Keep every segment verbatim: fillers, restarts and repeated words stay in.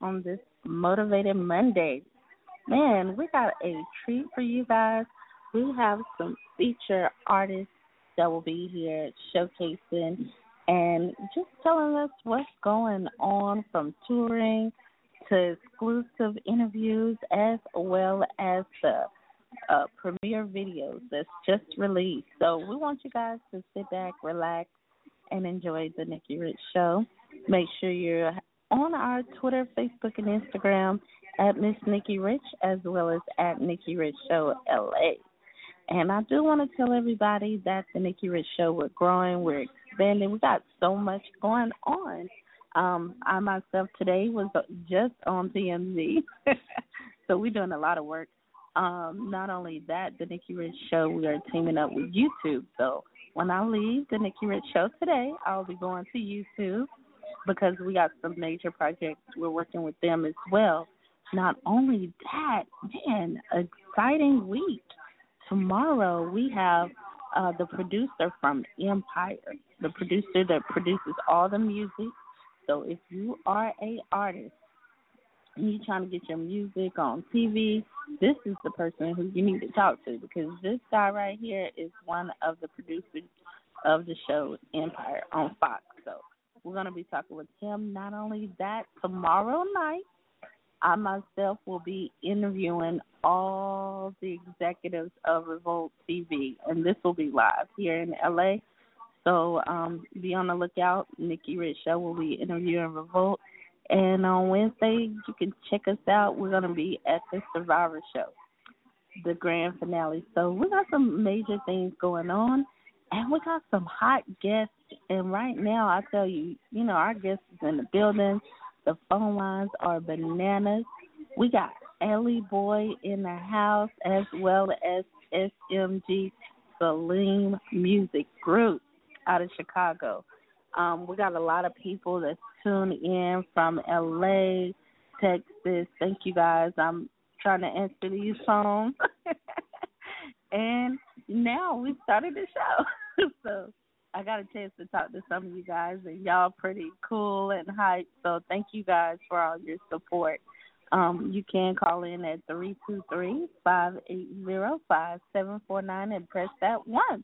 On this Motivated Monday. Man, we got a treat for you guys. We have some feature artists that will be here showcasing and just telling us what's going on, from touring to exclusive interviews, as well as the uh, premiere videos that's just released. So we want you guys to sit back, relax, and enjoy the Nicki Rich Show. Make sure you're on our Twitter, Facebook, and Instagram at Miss Nicki Rich, as well as at Nicki Rich Show L A. And I do want to tell everybody that the Nicki Rich Show, we're growing, we're expanding. We got so much going on. Um, I myself today was just on T M Z. So we're doing a lot of work. Um, not only that, the Nicki Rich Show, we are teaming up with YouTube. So when I leave the Nicki Rich Show today, I'll be going to YouTube because we got some major projects. We're working with them as well. Not only that, man, exciting week. Tomorrow we have uh, the producer from Empire, the producer that produces all the music. So if you are a artist and you're trying to get your music on T V, this is the person who you need to talk to, because this guy right here is one of the producers of the show Empire on Fox. So we're going to be talking with him. Not only that, tomorrow night, I myself will be interviewing all the executives of Revolt T V, and this will be live here in L A. So um, be on the lookout. Nicki Rich Show will be interviewing Revolt. And on Wednesday, you can check us out. We're going to be at the Survivor Show, the grand finale. So we got some major things going on, and we got some hot guests. And right now, I tell you, you know, our guests is in the building. The phone lines are bananas. We got Alley Boy in the house, as well as S M G, Saleem Music Group out of Chicago. Um, we got a lot of people that tune in from L A, Texas. Thank you guys. I'm trying to answer these phones. And now we started the show. So I got a chance to talk to some of you guys, and y'all pretty cool and hype. So thank you guys for all your support. Um, you can call in at three two three, five eight zero, five seven four nine and press that one.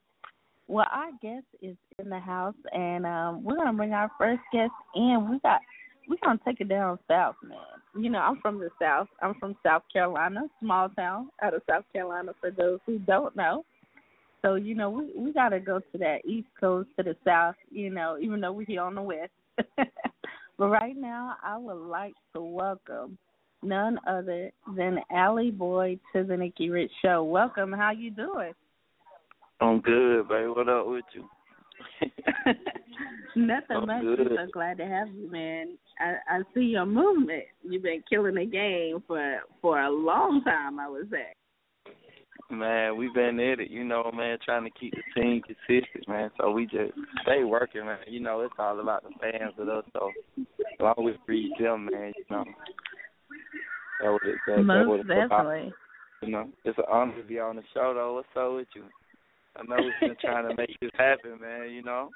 Well, our guest is in the house, and um, we're going to bring our first guest in. We got, we're going to take it down south, man. You know, I'm from the south. I'm from South Carolina, small town out of South Carolina for those who don't know. So, you know, we, we got to go to that east coast, to the south, you know, even though we're here on the west. But right now, I would like to welcome none other than Alley Boy to the Nicki Rich Show. Welcome. How you doing? I'm good, baby. What up with you? Nothing I'm much. Good. I'm so glad to have you, man. I, I see your movement. You've been killing the game for, for a long time, I would say. Man, we've been at it, you know, man, trying to keep the team consistent, man. So we just stay working, man. You know, it's all about the fans with us. So I always read them, man, you know. That was it, that, Most that was definitely. You know, it's an honor to be on the show, though. What's up with you? I know we've been trying to make this happen, man, you know.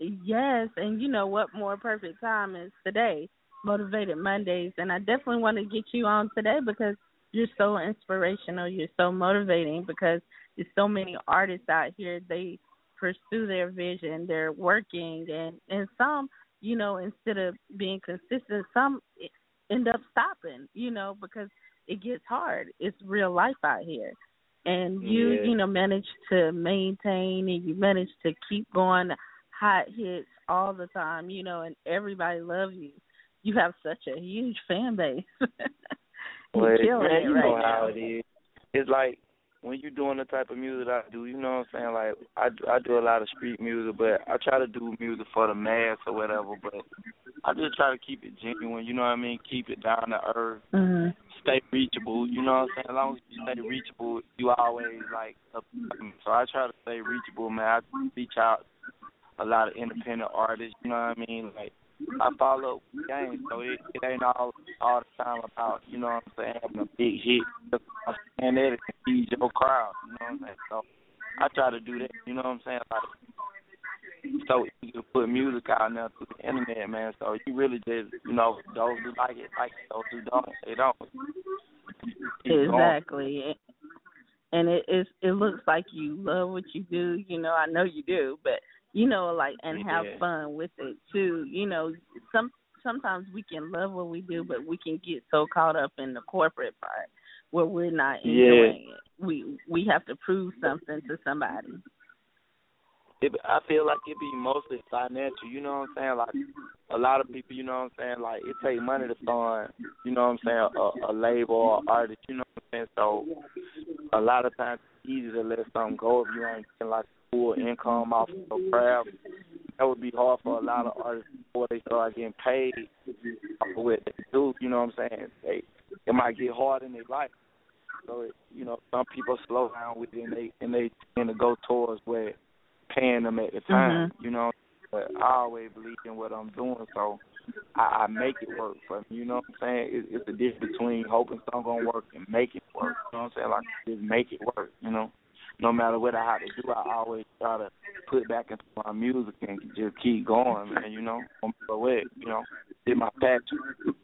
Yes, and you know what more perfect time is today, Motivated Mondays. And I definitely want to get you on today because you're so inspirational. You're so motivating because there's so many artists out here. They pursue their vision. They're working. And, and some, you know, instead of being consistent, some end up stopping, you know, because it gets hard. It's real life out here. And you, yeah. you know, manage to maintain and you manage to keep going, hot hits all the time, you know, and everybody loves you. You have such a huge fan base. But man, you know how it is. It's like when you're doing the type of music I do, you know what I'm saying? Like I do, I do a lot of street music, but I try to do music for the mass or whatever. But I just try to keep it genuine. You know what I mean? Keep it down to earth. Mm-hmm. Stay reachable. You know what I'm saying? As long as you stay reachable, you always like. So I try to stay reachable, man. I reach out a lot of independent artists. You know what I mean? Like. I follow games, so it, it ain't all all the time about, you know what I'm saying, having a big hit. And that it feeds your crowd, you know what I'm saying? So I try to do that, you know what I'm saying? Like, it's so easy to put music out now through the internet, man. So you really just, you know, those who like it, like it. Those who don't, they don't. Exactly. Going. And it is, it looks like you love what you do. You know, I know you do, but. You know, like, and have yeah. fun with it, too. You know, some sometimes we can love what we do, but we can get so caught up in the corporate part where we're not enjoying yeah. it. We we have to prove something to somebody. it, I feel like it be mostly financial, you know what I'm saying? Like, a lot of people, you know what I'm saying, like, it takes money to start, you know what I'm saying, a, a label or an artist, you know what I'm saying? So a lot of times it's easy to let something go if you ain't getting, like, full income off of your craft. That would be hard for a lot of artists before they start getting paid for what they do, you know what I'm saying? They, it might get hard in their life. So, it, you know, some people slow down with it and they, and they tend to go towards where paying them at the time, mm-hmm. you know. But I always believe in what I'm doing, so I, I make it work for me, you know what I'm saying? It, it's the difference between hoping something going to work and make it work, you know what I'm saying? Like, just make it work, you know. No matter what I have to do, I always try to put back into my music and just keep going, man, you know. No matter what, you know, did my passion.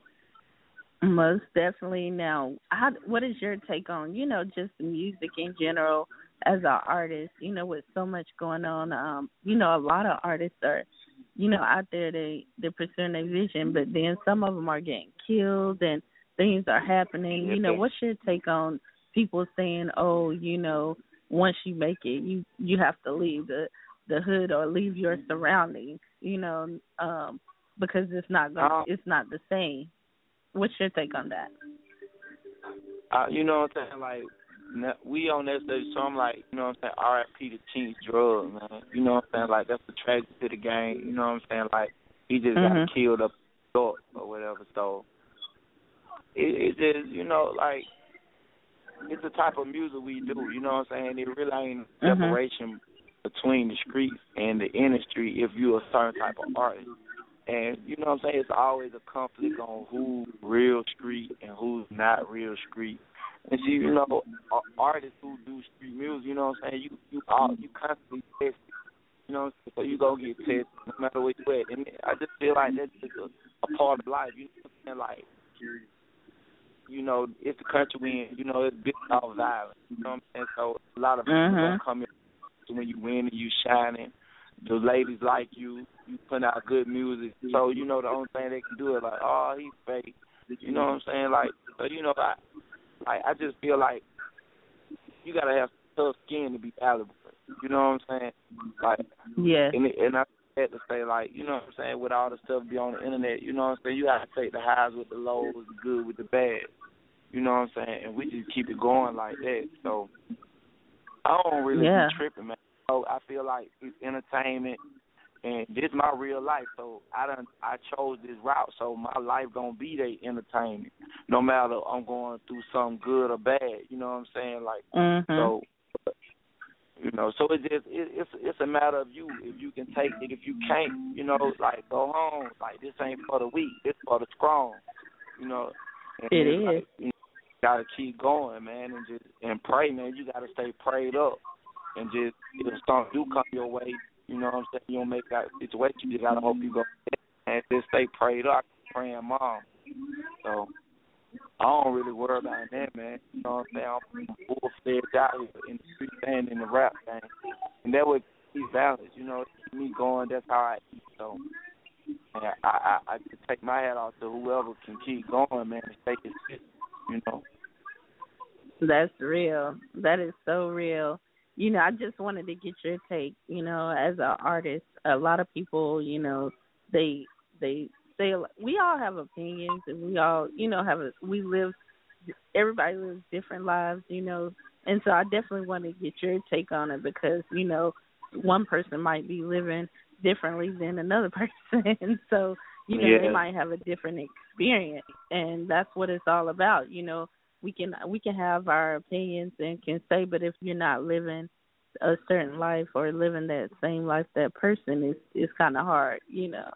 Most definitely. Now, how, what is your take on, you know, just music in general as an artist, you know, with so much going on? Um, you know, a lot of artists are, you know, out there, they, they're pursuing their vision, but then some of them are getting killed and things are happening. You know, what's your take on people saying, oh, you know, once you make it, you, you have to leave the, the hood or leave your surroundings, you know, um, because it's not gonna, it's not the same. What's your take on that? Uh, you know what I'm saying? Like, we on that stage, so I'm like, you know what I'm saying, R I P to Chief Drug, man. You know what I'm saying? Like, that's the tragedy to the game. You know what I'm saying? Like, he just mm-hmm. got killed up in New York or whatever. So, it, it just, you know, like, it's the type of music we do. You know what I'm saying? It really ain't a separation mm-hmm. between the streets and the industry if you're a certain type of artist. And, you know what I'm saying, it's always a conflict on who's real street and who's not real street. And, see, you know, artists who do street music, you know what I'm saying, you you, all, you constantly test it. You know what I'm saying, so you go get tested no matter where you at. And I just feel like that's just a, a part of life, you know what I'm saying, like, you know, it's the country we in, you know, it's big all violence, you know what I'm saying, so a lot of people mm-hmm. don't come in when you win and you shining. The ladies like you, you put out good music, so, you know, the only thing they can do is like, oh, he's fake. You know what I'm saying? Like, so, you know, I, like, I just feel like you got to have tough skin to be valuable. You know what I'm saying? Like, yeah. And, and I had to say, like, you know what I'm saying, with all the stuff be on the internet, you know what I'm saying, you got to take the highs with the lows, the good with the bad. You know what I'm saying? And we just keep it going like that. So I don't really yeah. be tripping, man. So I feel like it's entertainment, and this is my real life. So I done, I chose this route, so my life gonna be their entertainment, no matter I'm going through something good or bad. You know what I'm saying? Like, mm-hmm. so you know, so it just it, it's it's a matter of you. If you can take it, if you can't, you know, like, go home. Like, this ain't for the weak, it's for the strong. You know, and it is. Like, you know, you gotta keep going, man, and just and pray, man. You gotta stay prayed up. And just, if something do come your way, you know what I'm saying, you don't make that situation, you just got to hope you go. And just stay prayed up, praying mom. So, I don't really worry about that, man. You know what I'm saying? I'm full-fledged out here in the street and in the rap thing. And that would be valid, you know, me going, that's how I eat. So, man, I, I, I just take my hat off to whoever can keep going, man, and stay consistent, you know. That's real. That is so real. You know, I just wanted to get your take, you know, as an artist. A lot of people, you know, they they say, we all have opinions and we all, you know, have a, we live, everybody lives different lives, you know. And so I definitely want to get your take on it because, you know, one person might be living differently than another person. So, you know, yeah. they might have a different experience. And that's what it's all about, you know. We can we can have our opinions and can say, but if you're not living a certain life or living that same life that person, it's, it's kind of hard, you know.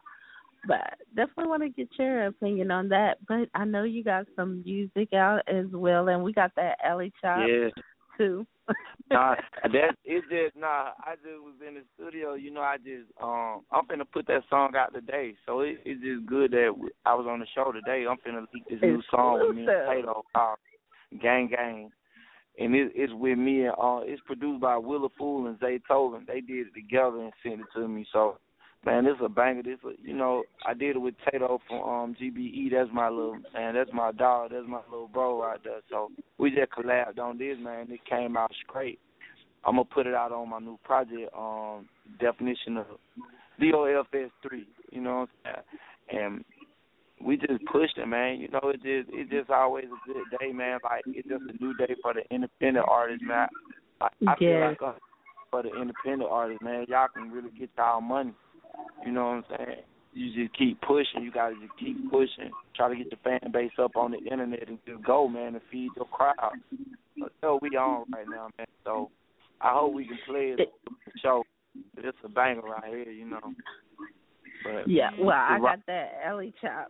But definitely want to get your opinion on that. But I know you got some music out as well, and we got that Alley Chops yeah. too. Nah, that it just nah. I just was in the studio, you know. I just um, I'm finna put that song out today, so it, it's just good that I was on the show today. I'm finna leak this new song with me and Tato called Gang Gang, and it, it's with me and uh, it's produced by Willa Fool and Zaytoven. They did it together and sent it to me. So, man, this is a banger. This, a, you know, I did it with Tato from um, G B E. That's my little man. That's my dog. That's my little bro right there. So we just collabed on this, man. It came out straight. I'm gonna put it out on my new project, um, Definition of D O F S three. You know what I'm saying? And we just pushed it, man. You know, it just it just always a good day, man. Like, it's just a new day for the independent artist, man. Like, I feel like a, for the independent artist, man, y'all can really get y'all money. You know what I'm saying? You just keep pushing. You gotta just keep pushing. Try to get the fan base up on the internet and just go, man, and feed your crowd. So we on right now, man. So I hope we can play it on the show. It's a banger right here, you know. But yeah, well, I got right. that Alley Chop.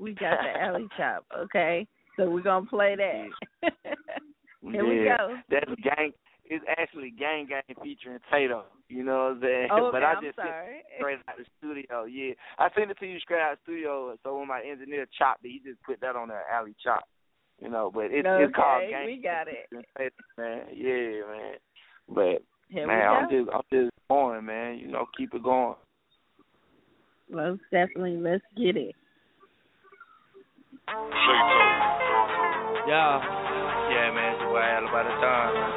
We got the Alley Chop, okay? So we're gonna play that. Here yeah. we go. That's gang. It's actually Gang Gang featuring Tato. You know what I'm saying? Oh, but I just I'm sorry. Sent it straight out the studio. Yeah, I sent it to you straight out the studio. So when my engineer chopped it, he just put that on there, Alley Chop. You know, but it's, okay, it's called Gang. We got it. Tato, man. Yeah, man. But Here man, I'm just I'm just going, man. You know, keep it going. Well, definitely, let's get it. Yeah. Yeah, man, it's why all about the time, man.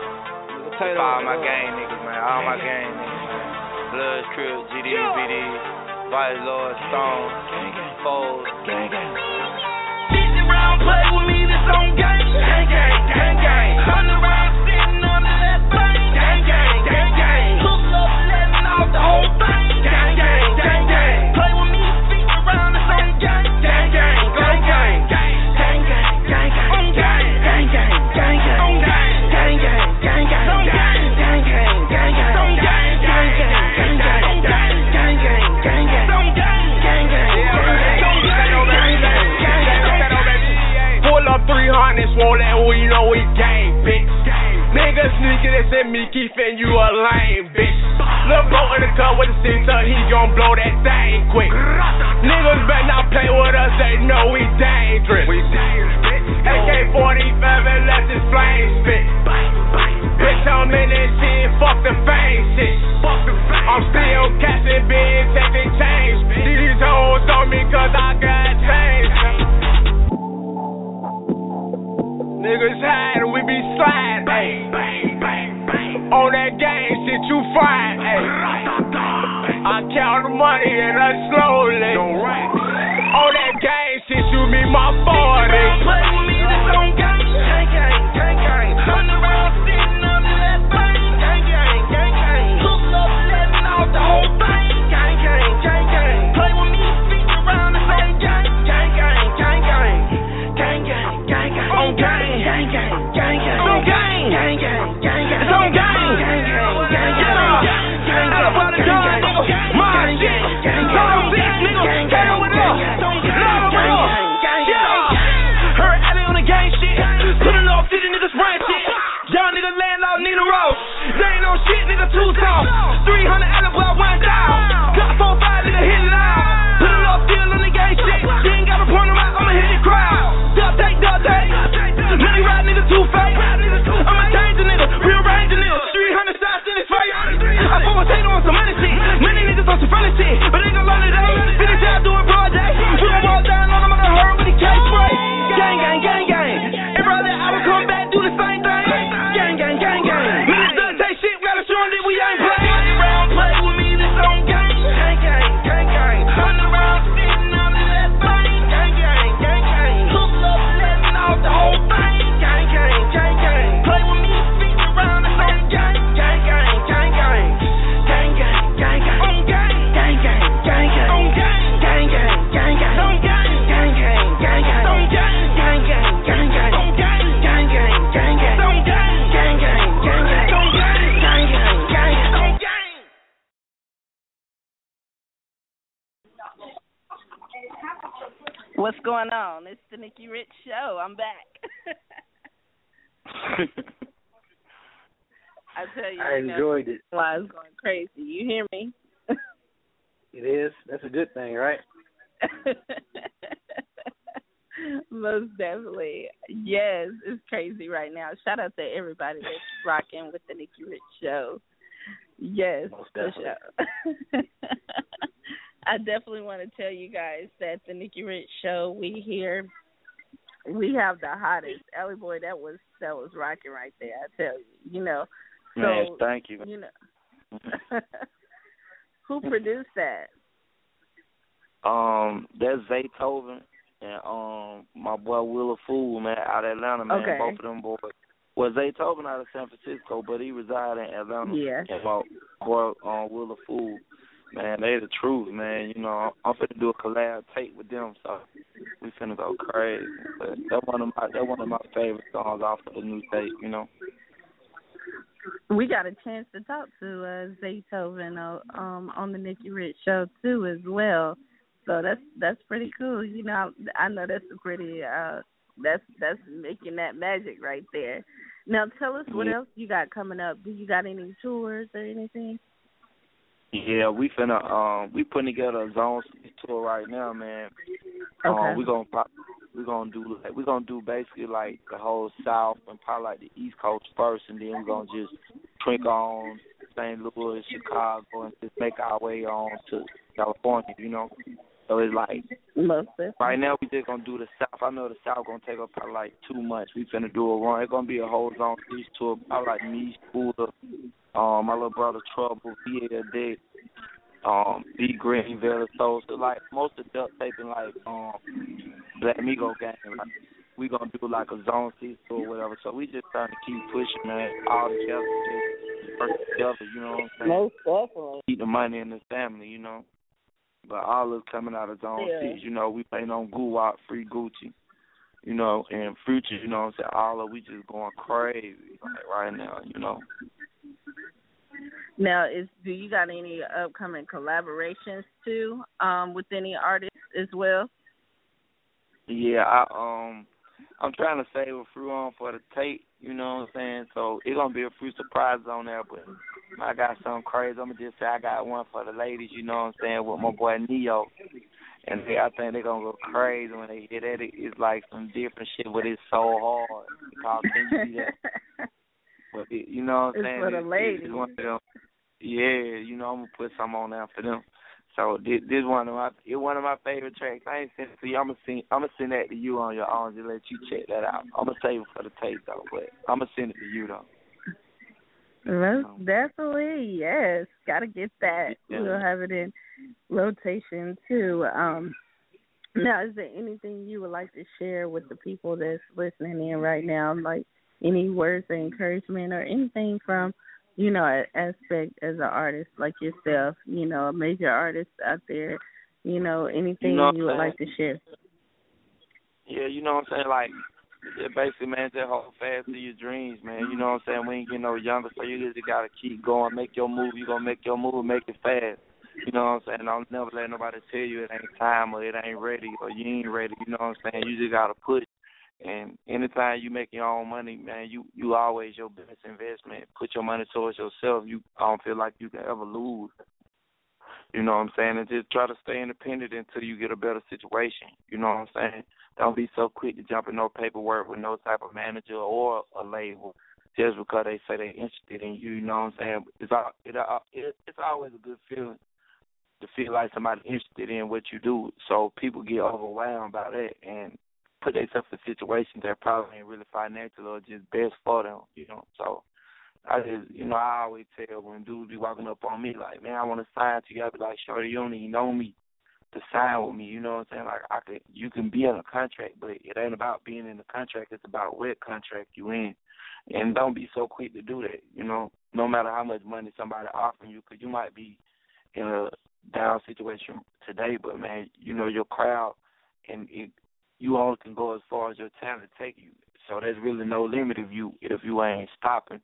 Potato, all my gang niggas, man. All my gang niggas, man. Blood, Crip, G D, yeah. B D, Vice, Lord, Stone, Fold, Gang Gang. Sitting around play with me, this on gang. Gang Gang, Gang Gang. Turn around, sitting under that thing. Gang Gang, Gang Gang. Hook up, letting out the whole thing. Gang Gang, Gang Gang. Play with me, sitting around, this on gang. Gang Gang, Gang Gang. Gang Gang, Gang Gang. On gang, Gang Gang. Gang gang, gang gang, gang gang, gang gang, gang gang, gang gang, gang gang, gang gang. three hundred, swole that who you know we gang, bitch. Nigga sneaky, that said Meek Keef and you a lame, bitch. Lil' bro in the cut with the six-up, he gon' blow that thing quick. Niggas better not play with us, they know we dangerous. We dangerous, bitch. A K forty-five and let this flame spit. Bitch, I'm in this shit, fuck the fame shit. I'm still casting bids, taking change. These hoes on me cause I got change. Niggas hide and we be sliding, bang, bang, bang, bang. On that gang shit, you fried, ayy. I count the money and I slowly. On that gang shit, shoot me my forty. Play with me, this on gang, gang, gang, gang, gang. Turn around, sitting under that thing, gang, gang, gang, gang. Hook up, letting out the whole thing, gang, gang, gang, gang. Play with me, feet around, this on gang, gang, gang, gang, gang, gang, gang. On gang, gang, gang, gang, gang. On gang, gang, gang, gang, gang. It's on gang, gang, gang, gang, gang. Out of all the guns, nigga, my shit. Long dick, nigga, gang with us. Long with us. Yeah. Heard Alley on the gang shit. Putting off city niggas run shit. Y'all nigga land out, need a road. There ain't no shit, nigga, too soft. three hundred Alley Boy, one down. Got four, five, nigga, hit it out. Putting off still on the gang shit. She ain't got a point around, I'ma hit the crowd. Duck take, duck take. Money ride nigga too fake. I'm a change a nigga, rearrange a nigga. three hundred shots in his face. I put my Tato on some money shit. Many niggas on some friendly shit. But they gon' learn today. Finish out doing broad day. Put them all down on them on the herd with the case spray. Gang, gang, gang, gang. Every other hour come back, do the same thing. Gang, gang, gang, gang. Minutes doesn't take shit, gotta show them that we ain't playing. What's going on? It's the Nicki Rich Show. I'm back. I tell you, I you enjoyed know, it. I was going crazy. You hear me? It is. That's a good thing, right? Most definitely. Yes, it's crazy right now. Shout out to everybody that's rocking with the Nicki Rich Show. Yes, Most the show. I definitely want to tell you guys that the Nicki Rich Show, we here we have the hottest Alley Boy. That was that was rocking right there. I tell you, you know. So man, thank you. You know, who produced that? Um, that's Zaytoven and um my boy Willa Fool, man, out of Atlanta, man. Okay. Both of them boys. Well, Zaytoven out of San Francisco, but he resided in Atlanta. Yeah. And my boy um, Willa Fool. Man, they the truth, man. You know, I'm finna do a collab tape with them, so we finna go crazy. But that one of my that one of my favorite songs off of the new tape, you know. We got a chance to talk to uh, Zaytoven uh, um, on the Nicki Rich Show too, as well. So that's that's pretty cool. You know, I, I know that's a pretty uh, that's that's making that magic right there. Now, tell us what yeah. else you got coming up. Do you got any tours or anything? Yeah, we finna um we putting together a zone tour right now, man. Okay. Um, we gonna we gonna do like, we gonna do basically like the whole South and probably like the East Coast first, and then we gonna just trek on Saint Louis, Chicago, and just make our way on to California, you know. So it's like Mostly. Right now we just gonna do the South. I know the South gonna take up probably like two months. We finna do a run. It's gonna be a whole zone east tour. Probably like me, Buddha, um, my little brother Trouble, yeah, Dick, um, B Green, Vela Soul. So like most of the duct taping like um Black Migo Gang. Like, we gonna do like a zone east tour or whatever. So we just trying to keep pushing, man, all together, just work together. You know what I'm saying? Most definitely. Keep the money in the family, you know. But all of coming out of Zone yeah. six, you know, we playing on Guwap, Free Gucci, you know, and Future, you know what I'm saying? All of we just going crazy like, right now, you know. Now, is do you got any upcoming collaborations, too, um, with any artists as well? Yeah, I, um, I'm trying to save a few on for the tape, you know what I'm saying? So it's going to be a few surprises on there, but I got something crazy. I'm going to just say I got one for the ladies, you know what I'm saying, with my boy Neo. And they, I think they're going to go crazy when they hear that. It, it's like some different shit, but it's so hard. It's called that. But it, you know what I'm saying? It's for the ladies. It's one of them. Yeah, you know, I'm going to put something on there for them. So this, this one of my it one of my favorite tracks. I ain't sent it to you. I'm gonna send I'm gonna send that to you on your own. Just let you check that out. I'm gonna save it for the tape though, but I'm gonna send it to you though. Most um, definitely, yes. Gotta get that. Yeah. We'll have it in rotation too. Um, now, is there anything you would like to share with the people that's listening in right now? Like any words of encouragement or anything from, you know, aspect as an artist like yourself, you know, a major artist out there, you know, anything you, know you would like to share? Yeah, you know what I'm saying? Like, basically, man, just hold fast to your dreams, man. You know what I'm saying? We ain't getting no younger, so you just got to keep going. Make your move. You're going to make your move. Make it fast. You know what I'm saying? I'll never let nobody tell you it ain't time or it ain't ready or you ain't ready. You know what I'm saying? You just got to push. And anytime you make your own money, man, you, you always your best investment. Put your money towards yourself. You I don't feel like you can ever lose. You know what I'm saying? And just try to stay independent until you get a better situation. You know what I'm saying? Don't be so quick to jump in no paperwork with no type of manager or a label just because they say they're interested in you. You know what I'm saying? It's all, it, it, it's always a good feeling to feel like somebody's interested in what you do. So people get overwhelmed by that and put themselves in situations that probably ain't really financial or just best for them, you know. So I just, you know, I always tell when dudes be walking up on me like, man, I want to sign to you. I be like, shorty, you don't even know me to sign with me. You know what I'm saying? Like, I could, you can be in a contract, but it ain't about being in the contract. It's about what contract you in. And don't be so quick to do that, you know, no matter how much money somebody offering you, because you might be in a down situation today, but, man, you know, your crowd and it, you all can go as far as your talent take you. So there's really no limit if you if you ain't stopping.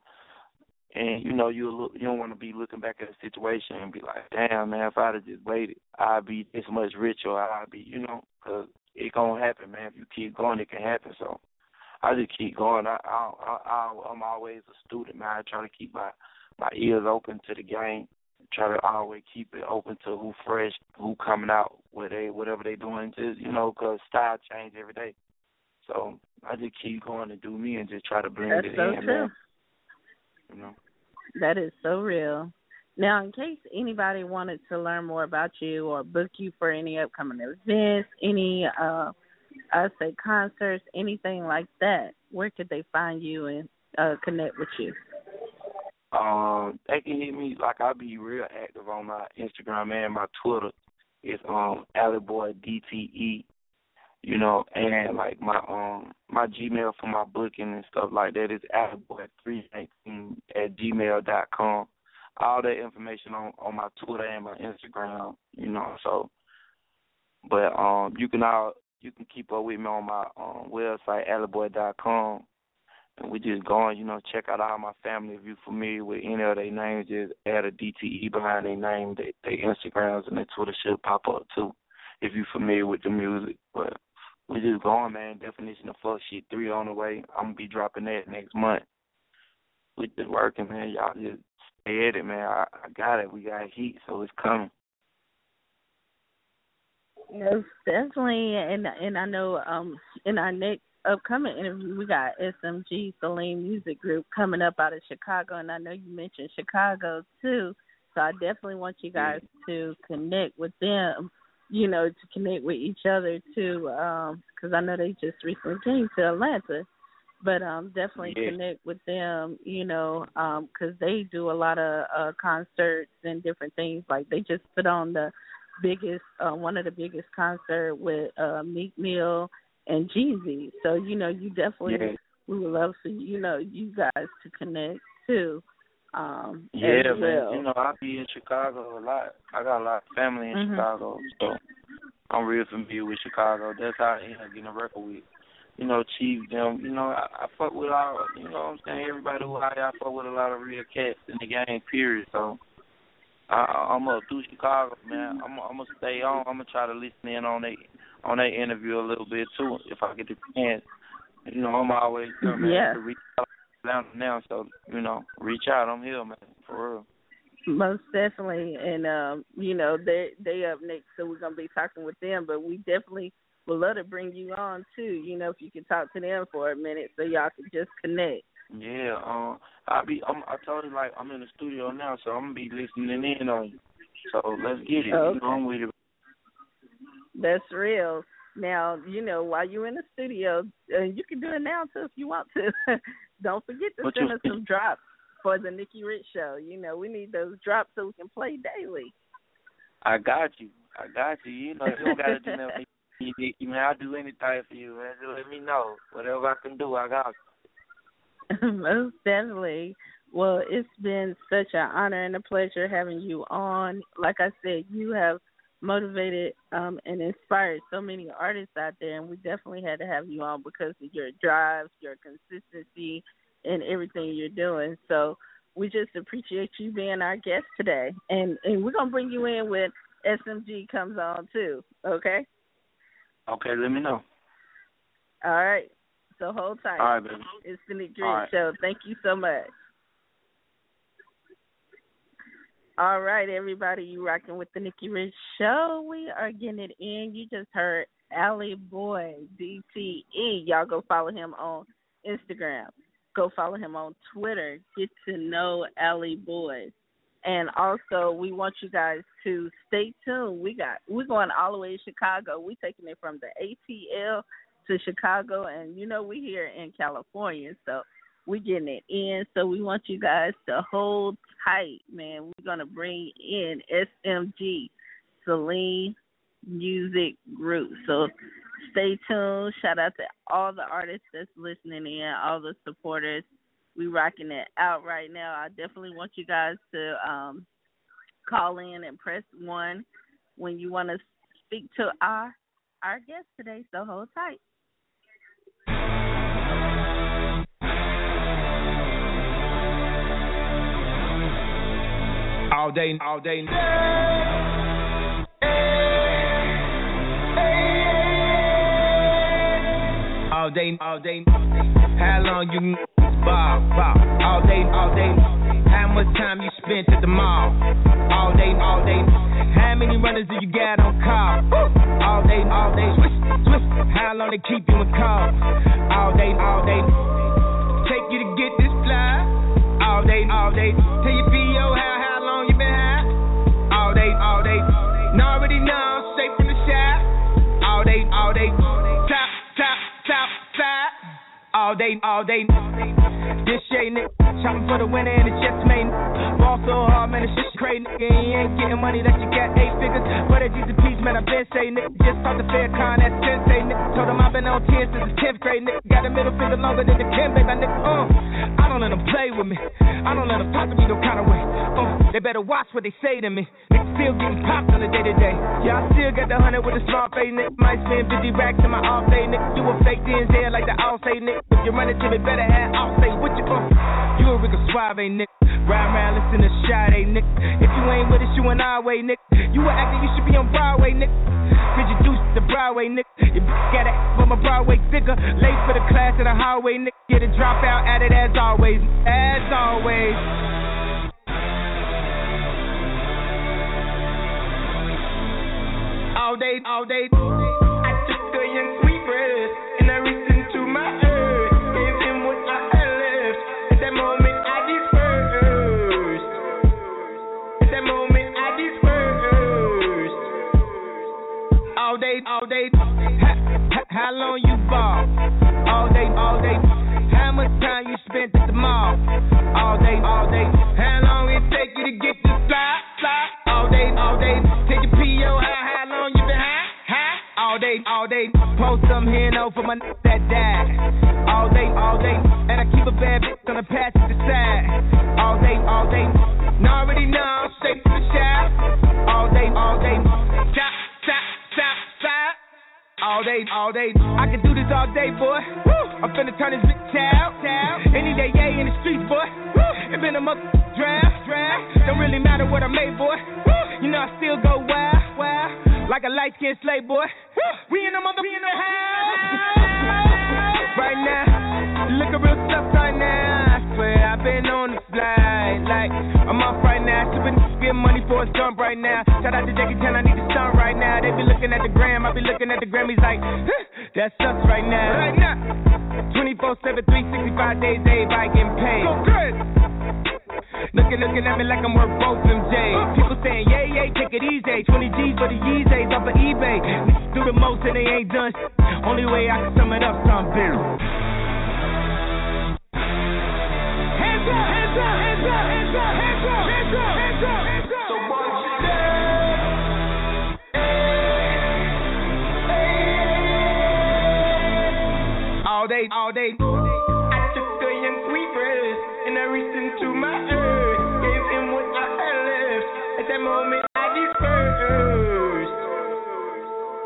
And, you know, you look, you don't want to be looking back at a situation and be like, damn, man, if I'd have just waited, I'd be this much richer. I'd be, you know, because it's going to happen, man. If you keep going, it can happen. So I just keep going. I, I, I, I'm always a student, man. I try to keep my, my ears open to the game. Try to always keep it open to who fresh, who coming out, where they, whatever they doing, just, you know, because style change every day. So I just keep going to do me and just try to blend it in. That's so true. You know? That is so real. Now, in case anybody wanted to learn more about you or book you for any upcoming events, any uh, us at concerts, anything like that, where could they find you and uh, connect with you? Um, they can hit me. Like, I'll be real active on my Instagram and my Twitter. It's um Alley Boy D T E, you know, and like my um my Gmail for my booking and stuff like that is alleyboy three nineteen at gmail dot com. All that information on, on my Twitter and my Instagram, you know. So, but um you can all you can keep up with me on my um, website alleyboy dot com. And we just going, you know, check out all my family. If you're familiar with any of their names, just add a D T E behind their name. They, they Instagrams and their Twitter should pop up, too, if you're familiar with the music. But we just going, man. Definition of Fuck Shit three on the way. I'm going to be dropping that next month. We just working, man. Y'all just stay at it, man. I, I got it. We got heat, so it's coming. Yes, definitely. And, and I know um, in our next upcoming interview, we got S M G, Saleem Music Group, coming up out of Chicago, and I know you mentioned Chicago too, so I definitely want you guys to connect with them, you know, to connect with each other too, because um, I know they just recently came to Atlanta, but um, definitely yeah. connect with them, you know, because um, they do a lot of uh, concerts and different things. Like, they just put on the biggest, uh, one of the biggest concert with uh, Meek Mill and Jeezy, so you know, you definitely yeah. we would love for you know you guys to connect too. Um, yeah, as well. Man. You know, I be in Chicago a lot. I got a lot of family in mm-hmm. Chicago, so I'm real familiar with Chicago. That's how I end up getting a record with, you know, Chief them. You know, I, I fuck with all. You know, what I'm saying, everybody who I, I fuck with a lot of real cats in the game. Period. So I, I'm up through Chicago, man. I'm, I'm gonna stay on. I'm gonna try to listen in on they. on that interview a little bit, too, if I get the chance. You know, I'm always here, man, yeah. to reach out now, so, you know, reach out. I'm here, man, for real. Most definitely. And, um, you know, they they up next, so we're going to be talking with them, but we definitely would love to bring you on, too, you know, if you could talk to them for a minute so y'all could just connect. Yeah. Um, I be. I'm, I told you, like, I'm in the studio now, so I'm going to be listening in on you. So let's get it. Okay. You know, I'm with it. That's real. Now, you know, while you're in the studio, uh, you can do it now, too, if you want to. Don't forget to what send us think? some drops for the Nicki Rich Show. You know, we need those drops so we can play daily. I got you. I got you. You know, you don't got to do nothing. You know, I'll do anything for you, man. Just let me know. Whatever I can do, I got you. Most definitely. Well, it's been such an honor and a pleasure having you on. Like I said, you have motivated um, and inspired so many artists out there, and we definitely had to have you on because of your drives, your consistency, and everything you're doing. So we just appreciate you being our guest today, and and we're gonna bring you in when S M G comes on too. Okay. Okay, let me know. All right. So hold tight. All right, baby. It's the Nicki Rich Show. Thank you so much. All right, everybody, you rocking with the Nicki Rich Show. We are getting it in. You just heard Alley Boy, D T E. Y'all go follow him on Instagram. Go follow him on Twitter. Get to know Alley Boy. And also, we want you guys to stay tuned. We got, we're going all the way to Chicago. We're taking it from the A T L to Chicago, and, you know, we're here in California, so we're getting it in, so we want you guys to hold tight, man. We're going to bring in S M G, Saleem Music Group. So stay tuned. Shout out to all the artists that's listening in, all the supporters. We're rocking it out right now. I definitely want you guys to um, call in and press one when you want to speak to our, our guest today, so hold tight. All day, all day. Yeah. Yeah. All day, all day. How long you bob, bob? All day, all day. How much time you spent at the mall? All day, all day. How many runners do you got on call? All day, all day. Switch, switch. How long they keep you in call? All day, all day. Take you to get this fly? All day, all day. Till you be your house. All day, all day, already know I'm straight from the shop. All day, all day, top day, all day. This shade, nigga, chopping for the winner and the Jets, man. Ball so hard, man, this shit's crazy, nigga. You ain't getting money that you got eight figures. But at these peace, man, I've been saying, nigga. Just talk to Faircon, that's sensei, nigga. Told him I've been on ten since the tenth grade, nigga. Got a middle finger longer than the Kim, baby, nigga. Uh, I don't let them play with me. I don't let them talk to me no kind of way. Uh, they better watch what they say to me. Nigga, still getting popped on the day to day. Yeah, I still got the hundred with a small face, nigga. Might spend fifty racks in my off day, nigga. Do a fake D N Z like the all say, nigga. If you run it to me, better have all say what you uh. You a Rico Suave, nigga. Ride around, listen to Sade, nigga. If you ain't with us, you an our way, nigga. You an actor, you should be on Broadway, nigga. Could you do the Broadway, nigga? You got it from a Broadway figure. Late for the class in the hallway, nigga. Get a dropout at it as always, as always. All day, all day. I took a young sweet bread and I reached into my earth. Gave him what I left. At that moment, I dispersed. At that moment, I dispersed. All day, all day. Ha, ha, how long you ball? All day, all day. How much time you spent at the mall? All day, all day. How long it take you to get this fly, fly? All day, all day. Take your P O high. All day, all day, post some here and over my n- that died. All day, all day, and I keep a bad bitch on the passenger side. All day, all day, now already know I'm straight to the shop. All day, all day, stop, stop, stop, stop. All day, all day, I can do this all day, boy. Woo. I'm finna turn this bitch out. Any day, yay, in the streets, boy. Woo. It been a month, draft, draft. Don't really matter what I made, boy. Woo. You know I still go wild, wild. Like a light-skinned slave boy. We in the motherfucking house. Right now, looking real tough right now. I swear I've been on the slide. Like, I'm off right now. Sipping, getting money for a stunt right now. Shout out to Jackie Chan, I need a stunt right now. They be looking at the gram, I be looking at the Grammys like, huh, that's us right now. Right now. twenty-four seven, three sixty-five days, everybody getting paid. Go crazy. Looking, looking at me like I'm worth both them J's. People saying, yeah, yeah, take it easy. twenty G's for the Yeezys off of eBay. Niggas do the most and they ain't done shit. Only way I can sum it up, so I'm bitter. Hands up, hands up, hands up, hands up, hands up, hands up, hands up, hands up. So watch it down. Hey, hey. All day, all day. I took a young sweet breath and I reached into my earth. At that moment, I dispersed.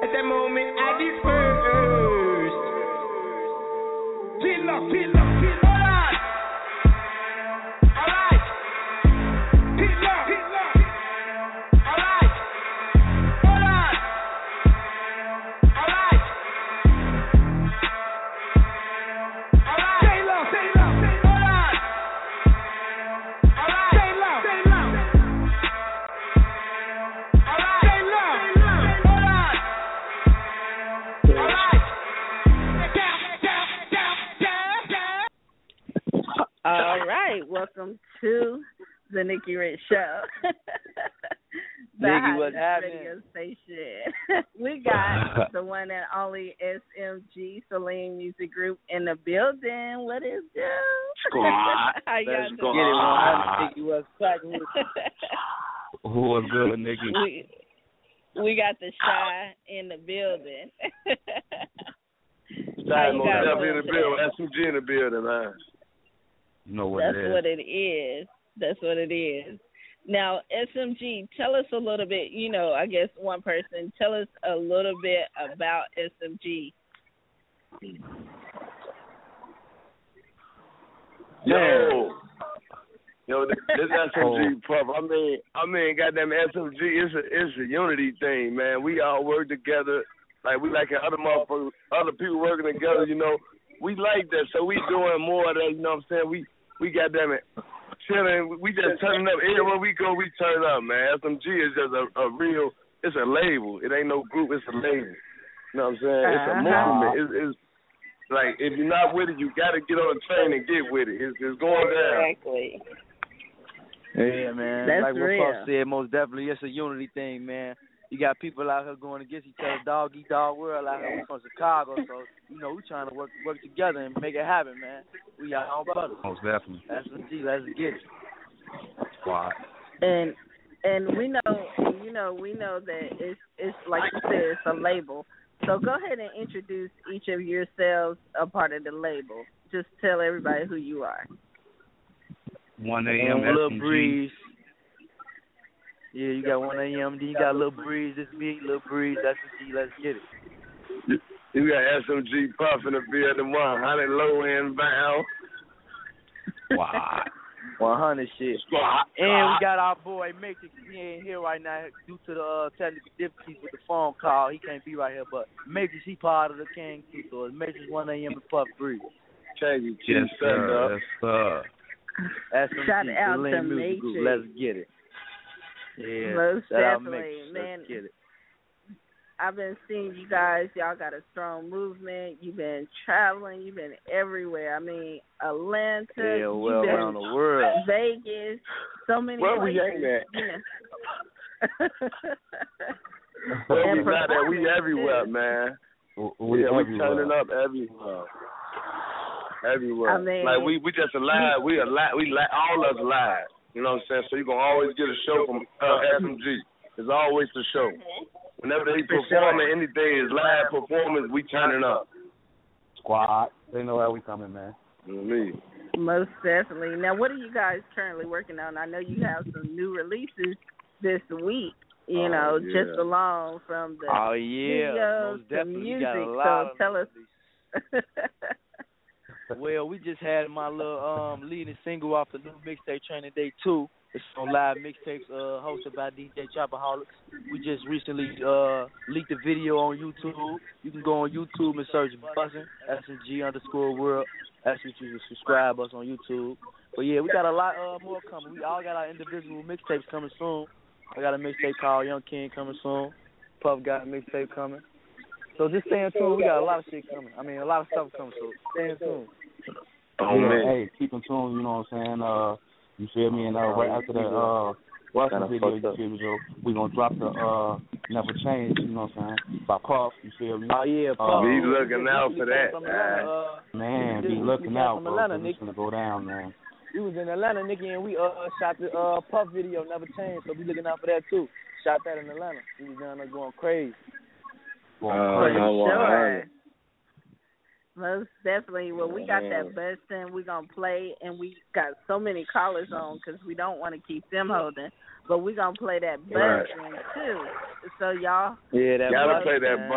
At that moment, I dispersed. Peel up, peel up, peel up. All right. All right. Peel up, peel up. All right. All right. All right. All right. Stay low, stay low, stay low. All right. All right. Stay low, stay low. All right, welcome to the Nicki Rich Show. The Nicki, what's happening? Station. We got the one and only S M G, Saleem Music Group, in the building. What is this? Squad. How y'all doing? Get it, man. Nicki, what's cracking? What's good, Nicki? We, we got the Shy in the building. Shy in the building. S M G in the building, man. Know what That's it what it is. That's what it is. Now, S M G, tell us a little bit, you know, I guess one person, tell us a little bit about S M G. Yo. Yo, this, this S M G, Puff. I mean, I mean, goddamn S M G, it's a, it's a unity thing, man. We all work together. Like, we like other motherfuckers, other people working together, you know. We like that, so we doing more of that, you know what I'm saying? We We goddamn it, chilling. We just turning up. Everywhere we go, we turn up, man. S M G is just a, a real. It's a label. It ain't no group. It's a label. You know what I'm saying? It's a movement. It's, it's like if you're not with it, you gotta get on the train and get with it. It's, it's going down. Exactly. Yeah, man. That's like real. What Puff said, most definitely, it's a unity thing, man. You got people out here going against each other, dog eat dog world out here. We from Chicago, so you know we trying to work work together and make it happen, man. We our own brothers. Most definitely. That's what G. Let's get it. Squad. And and we know, you know, we know that it's it's like you said, it's a label. So go ahead and introduce each of yourselves a part of the label. Just tell everybody who you are. one A M Little Breeze. Yeah, you got one A M Then you got Little Breeze. It's me, Little Breeze. That's the G. Let's get it. You got S M G Puff in the beer at the one hundred low end bound. Wow. one hundred shit. And we got our boy Matrix. He ain't here right now due to the uh, technical difficulties with the phone call. He can't be right here, but Matrix, he part of the Gang too. So it's Matrix, one A M and Puff Breeze. Thank you, yes, sir. Yes, sir. S M G, shout out to Matrix. Group. Let's get it. Yeah, most definitely, man. Let's get it. I've been seeing you guys. Y'all got a strong movement. You've been traveling. You've been everywhere. I mean, Atlanta. Yeah, well, you've been around the world. Vegas. So many Where places. Where we at, man? Where we not at? We everywhere, man. We, yeah, we turning up everywhere. Everywhere. I mean, like, we, we just alive. We alive. We li- all of us alive. You know what I'm saying? So you're going to always get a show from uh, S M G. It's always the show. Whenever they perform at anything, it's live performance, we turning up. Squad. They know how we coming, man. You know me. Most definitely. Now, what are you guys currently working on? I know you have some new releases this week, you oh, know, yeah. just along from the oh, yeah. videos to music. Got a lot so tell us. Well, we just had my little um, leading single off the new mixtape, Training Day two. It's on live mixtapes uh, hosted by D J Chopaholic. We just recently uh, leaked the video on YouTube. You can go on YouTube and search Bussin', S G underscore world. That's what you can subscribe us on YouTube. But, yeah, we got a lot uh, more coming. We all got our individual mixtapes coming soon. I got a mixtape called Young King coming soon. Puff got a mixtape coming. So just stay in tune. We got a lot of shit coming. I mean, a lot of stuff coming, so stay in tune. Oh, man. Hey, keep in tune, you know what I'm saying? Uh, you feel me? And uh, right after that uh, Washington video, you feel me, Joe? We're going to drop the uh, Never Change, you know what I'm saying, by Puff, you feel me? Oh, yeah, Puff. Uh, be looking out for that. Man, be looking out, bro. It's going to go down, man. We was in Atlanta, Nikki, and we uh, shot the uh, Puff video, Never Change, so we looking out for that, too. Shot that in Atlanta. We was down there going crazy. Oh, sure. Most definitely. Well, we got that best thing we're going to play, and we got so many callers on because we don't want to keep them holding, but we're going to play that best right. thing, too. So, y'all. Yeah, that Y'all play that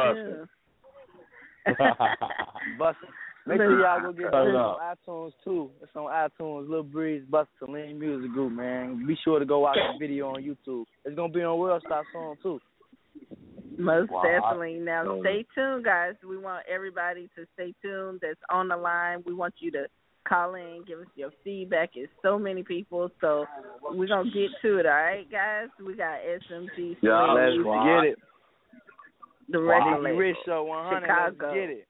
busting. busting. Make sure y'all go get it on iTunes, too. It's on iTunes, Lil Breeze, Buster, Saleem Music Group, man. Be sure to go watch the video on YouTube. It's going to be on Worldstar soon, too. Most wow. definitely. Now, stay tuned, guys. We want everybody to stay tuned that's on the line. We want you to call in, give us your feedback. It's so many people, so we're going to get to it, all right, guys? We got S M G. Yeah, let's get it. The wow. Nicki Rich Show one hundred. Chicago. Let's get it.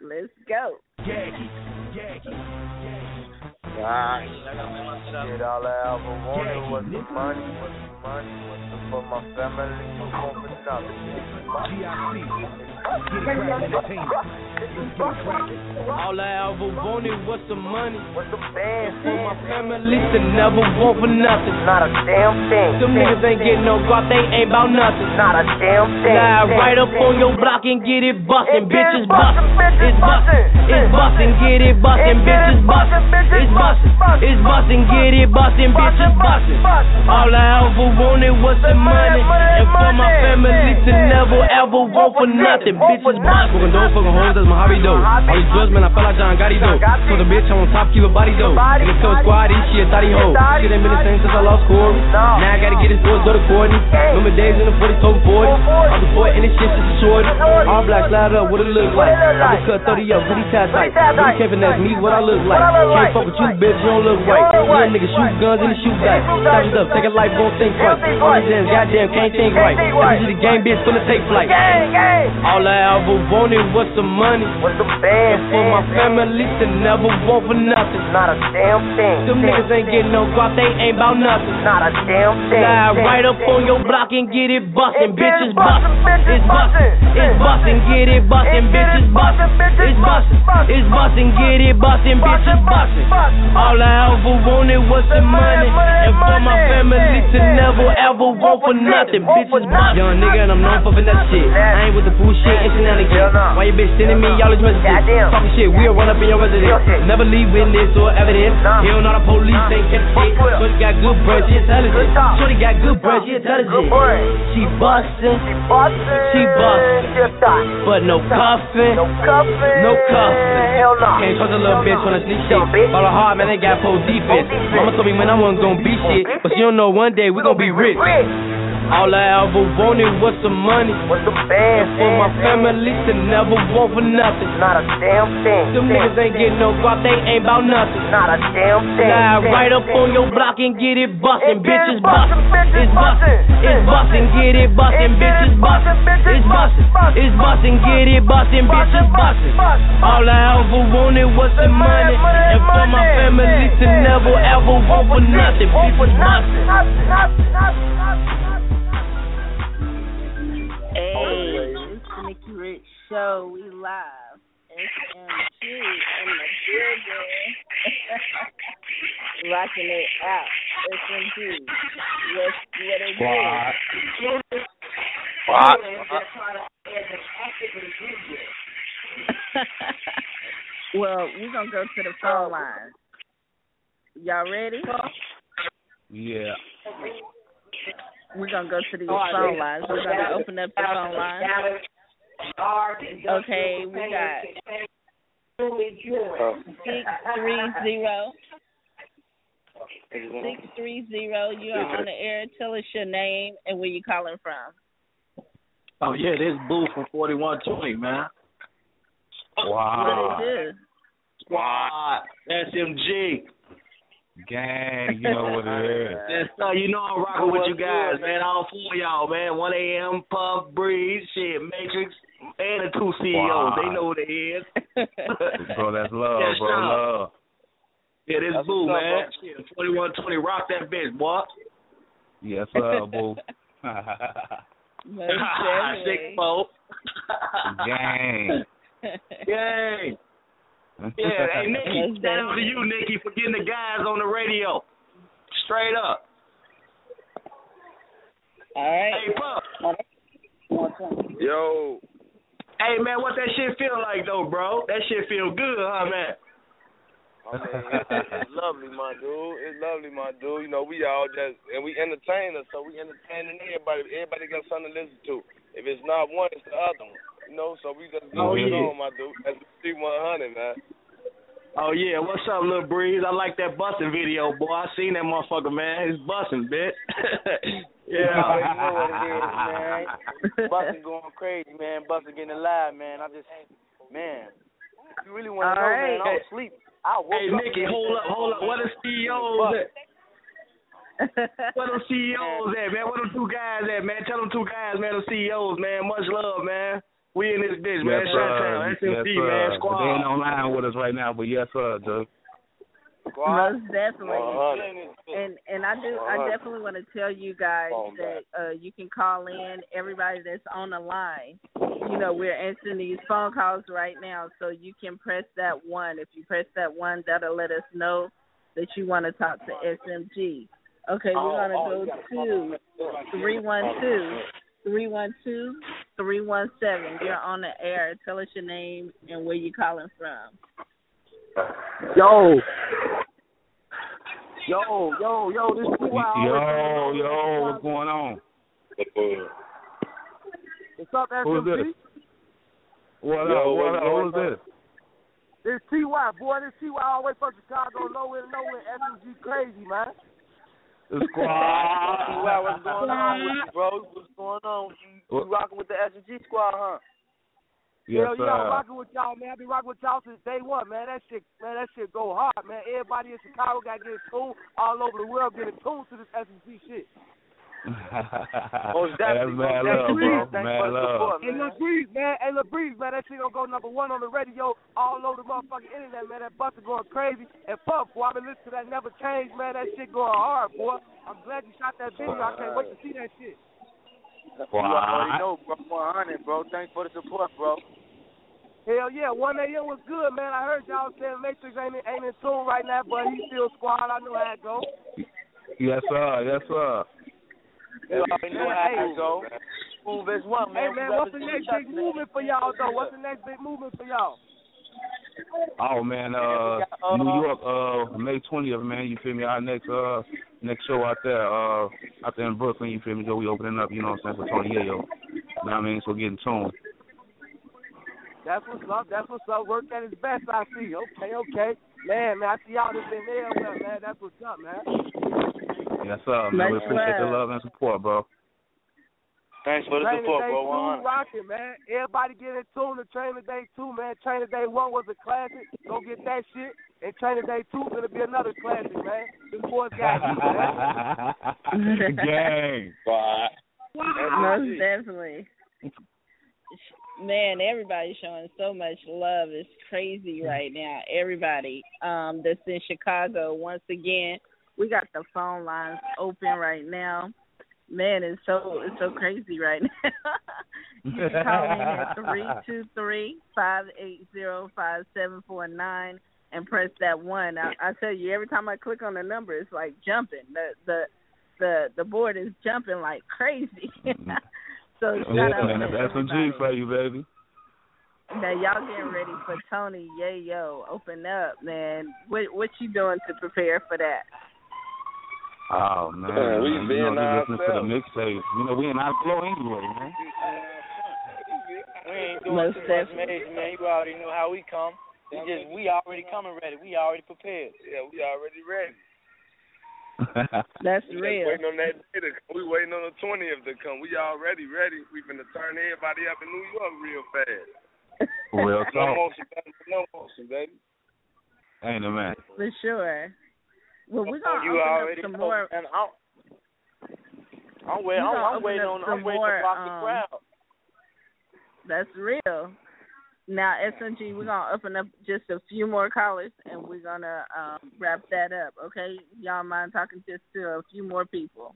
Let's go. Yeah, yeah, yeah. All right. Get all I ever wanted was the money, was the money, was for my family, for all I ever wanted was the money. What's the band for my family to never want for nothing. Not a damn thing. Them niggas ain't getting no guap, they ain't about nothing. Not a damn thing. Slide right up on your block and get it bustin'. Bitches bustin'. It's bustin'. It's bustin'. Get it bustin'. Bitches bustin'. It's bustin'. It's bustin'. Get it bustin'. Bitches bustin'. All I ever wanted was the money, and for my family to never ever want for nothing. Bitches box. Fucking dope, fucking hoes, that's my hobby though. All these drugs, man, I feel like John Gotti though. So the bitch, I'm on top, keep her body though. And it's so squad, this shit, thotty ho. Shit ain't been the same since I lost Corey. Now I gotta get his boys, go to Courtney. Remember days in the forties, told forties. I'm the boy, and this shit is short. All black, slide up, what it look like. I just cut thirty up, booty tight tight. Really Kevin asked me what I look like. Can't fuck with you, bitch, you don't look white. Real niggas shoot guns and they shoot dice. Stop it up, take a life, won't think twice. All these ass goddamn can't think right. This is the game, bitch, finna take flight. All I ever wanted was some money. For my family to never want for nothing. Not a damn thing. Them niggas ain't getting no guap, they ain't bout nothing. Not a damn thing. Slide right up on your block and get it bustin'. Bitches bustin', it's bustin', it's bustin', get it bustin'. Bitches bustin', it's bustin', it's bustin', get it bustin'. Bitches bustin'. All I ever wanted was some money, and for my family to never ever want for nothing. Bitches bustin'. Young nigga and I'm known for that shit. I ain't with the bullshit and shenanigans. Why you bitch sending me all these messages? Talking shit, we'll run up in your residence. Never leave witness or evidence. Hell no, the police ain't catch shit. Shorty got good breath, she intelligent. Shorty got good breath, she intelligent. She bustin', she bustin', she bustin', but no cuffin', no cuffin', no cuffin'. Hell no. Can't trust a little bitch on a sneak shit. Ballin' hard, man, they got full defense. Mama told me, man, I wasn't gon' be shit, but she don't know one day we gon' be rich. All I ever wanted was some money, was some bad, for my family to never want for nothing. Not a damn thing. Them niggas ain't getting no guap, they ain't bout nothing. Not a damn thing. Slide right up on your block and get it bustin'. Bitches bustin', it's bustin', it's bustin', get it bustin'. Bitches bustin', it's bustin', it's bustin', get it bustin'. Bitches bustin'. All I ever wanted was some money, and for my family to never ever want for nothing. Bitches bustin'. Hey, it's the Nicki Rich Show. We live. S M G in the building. Rocking it out. S M G. Let's get it going. What? Well, we're going to go to the phone line. Y'all ready? Yeah. We're going to go to these oh, phone lines. We're going to open up the phone lines. Okay, we got six three zero. six three zero, you are on the air. Tell us your name and where you calling from. Oh, yeah, this is Boo from forty-one twenty, man. Wow. What is this? Wow. S M G. Gang, you know what it is. That's so, you know I'm rocking with you guys, man. All four of y'all, man. one a.m., Puff, Breeze, shit, Matrix, and the two C E Os. Wow. They know what it is. Bro, that's love, that's bro. Love. love. Yeah, this that's Boo, man. Shit, forty-one twenty, rock that bitch, boy. Yes, sir, Boo. Sick, folks. Gang. Gang. Yeah, hey, Nikki, shout out to you, Nikki, for getting the guys on the radio. Straight up. All right. Hey, Puff. Yo. Hey, man, what that shit feel like, though, bro? That shit feel good, huh, man? I mean, it's, it's lovely, my dude. It's lovely, my dude. You know, we all just, and we entertain us, so we entertaining everybody. Everybody got something to listen to. If it's not one, it's the other one. You know, so we just go oh, yeah. on, my dude. That's the C one hundred, man. Oh, yeah. What's up, Lil Breeze? I like that busting video, boy. I seen that motherfucker, man. It's busting, bitch. Yeah. I already know what it is, man. Busting going crazy, man. Busting getting alive, man. I just, man. You really want to know, right, man. I don't sleep. I woke hey, up. Hey, Nikki, hold up, hold up. What are C E Os at? Where them C E Os at, man? Where them two guys at, man? Tell them two guys, man, them C E Os, man. Much love, man. We in this bitch, man. Yes, uh, S M C, yes, man. Uh, Squad. They ain't online with us right now, but yes, sir, dude. Most definitely. Uh, and and I do. Uh, I definitely want to tell you guys oh, that uh, you can call in. Everybody that's on the line, you know, we're answering these phone calls right now, so you can press that one. If you press that one, that'll let us know that you want to talk to S M G. Okay, we're going to go to three one two. three one two, three one seven. You're on the air. Tell us your name and where you calling from. Yo. Yo, yo, yo. This is Yo, yo, what's going on? What's up, S M G? Who's this? What up, yo, what up? Who's this? This T Y. Boy, this T Y always from Chicago. Nowhere, nowhere. S M G crazy, man. The squad. Wow, what's going on with you, bro? What's going on? You, you rocking with the S and G squad, huh? Yes, Hell yeah, uh, I'm rocking with y'all, man. I've been rocking with y'all since day one, man. That shit, man, that shit go hard, man. Everybody in Chicago got to get in tune. All over the world getting tuned to this S B C shit. Oh, that's mad love, bro. Mad love. Hey, look, Breeze, man. Hey, look, Breeze, man. That shit gonna go number one on the radio all over the motherfucking internet, man. That buster going crazy. And Puff, boy, I've been listening to that Never Change, man. That shit going hard, boy. I'm glad you shot that video. I can't wait to see that shit. Wow. I already know, bro. one hundred, bro. Thanks for the support, bro. Hell yeah, one A M was good, man. I heard y'all saying Matrix ain't, ain't in tune right now, but he's still squad. I know how it go. Yes, sir. Yes, sir. You already know how it go. Move as one, man. Hey, man, what's the next big movement for y'all, though? What's the next big movement for y'all? Oh, man, uh, New York, uh, May twentieth, man, you feel me? Our next uh, next show out there, uh, out there in Brooklyn, you feel me? So we opening up, you know what I'm saying, for Tony Yayo. You know what I mean? So get in tune. That's what's up. That's what's up. Work at its best, I see. Okay, okay. Man, man, I see y'all just been there, man. That's what's up, man. Yes, sir. Man, we appreciate the love and support, bro. Thanks for the Training support, Day bro. Training Day two rocking, man. Everybody get in tune to Training Day two, man. Training Day one was a classic. Go get that shit. And Training Day two is going to be another classic, man. This boy's got you, man. Gang. Wow. Wow. Most definitely. Man, everybody's showing so much love. It's crazy right now. Everybody um, that's in Chicago, once again, we got the phone lines open right now. Man, it's so it's so crazy right now. You can call in at three two three, five eight zero, five seven four nine and press that one. I, I tell you, every time I click on the number, it's like jumping. The the the, the board is jumping like crazy. So shout yeah, out man, that's S M G for you, baby. Now y'all getting ready for Tony Yayo. Open up, man. What what you doing to prepare for that? Oh man, yeah, we man. Been you know, listening to the mixtape. You know, we in our flow anyway, man. We ain't doing too much major, man. You already know how we come. We just we already coming ready. We already prepared. Yeah, we already ready. That's we real. Waiting on that day to come. We waiting on the twentieth to come. We already ready. We finna turn everybody up in New York real fast. Real talk. No motion, baby. No motion, baby. Ain't no man. For sure. Well, we're gonna you open already up some know. More. And I'll, I'm, wait, I'm, I'm waiting on. I'm waiting more, to block um, the crowd. That's real. Now, S M G, we're gonna open up just a few more callers, and we're gonna um, wrap that up. Okay, y'all mind talking just to a few more people?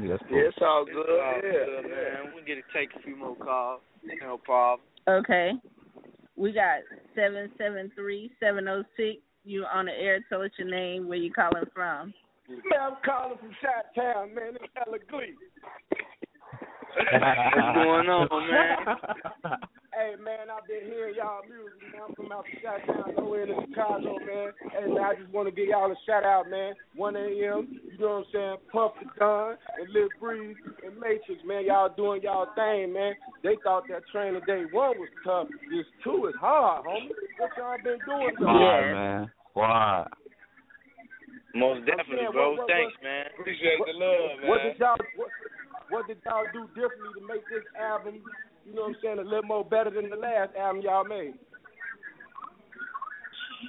Yes, cool. It's all good. It's all good, yeah, man. We're gonna take a few more calls. No problem. Okay, we got seven seven three seven zero six. You on the air, tell us your name, where you calling from. Man, I'm calling from Chi-Town, man. It's hella glee. What's going on, man? Hey, man, I've been hearing y'all music, man. I'm from out to Chi-Town, nowhere in Chicago, man. And I just want to give y'all a shout-out, man. one A M, you know what I'm saying? Puff the Gun and Lil Breeze and Matrix, man. Y'all doing y'all thing, man. They thought that Training Day one was tough. This two is hard, homie. What y'all been doing? Why, yeah, man? Why? Most definitely, saying, bro. What, what, Thanks, what, man. Appreciate what, the love, man. What did y'all... What, What did y'all do differently to make this album, you know what I'm saying, a little more better than the last album y'all made?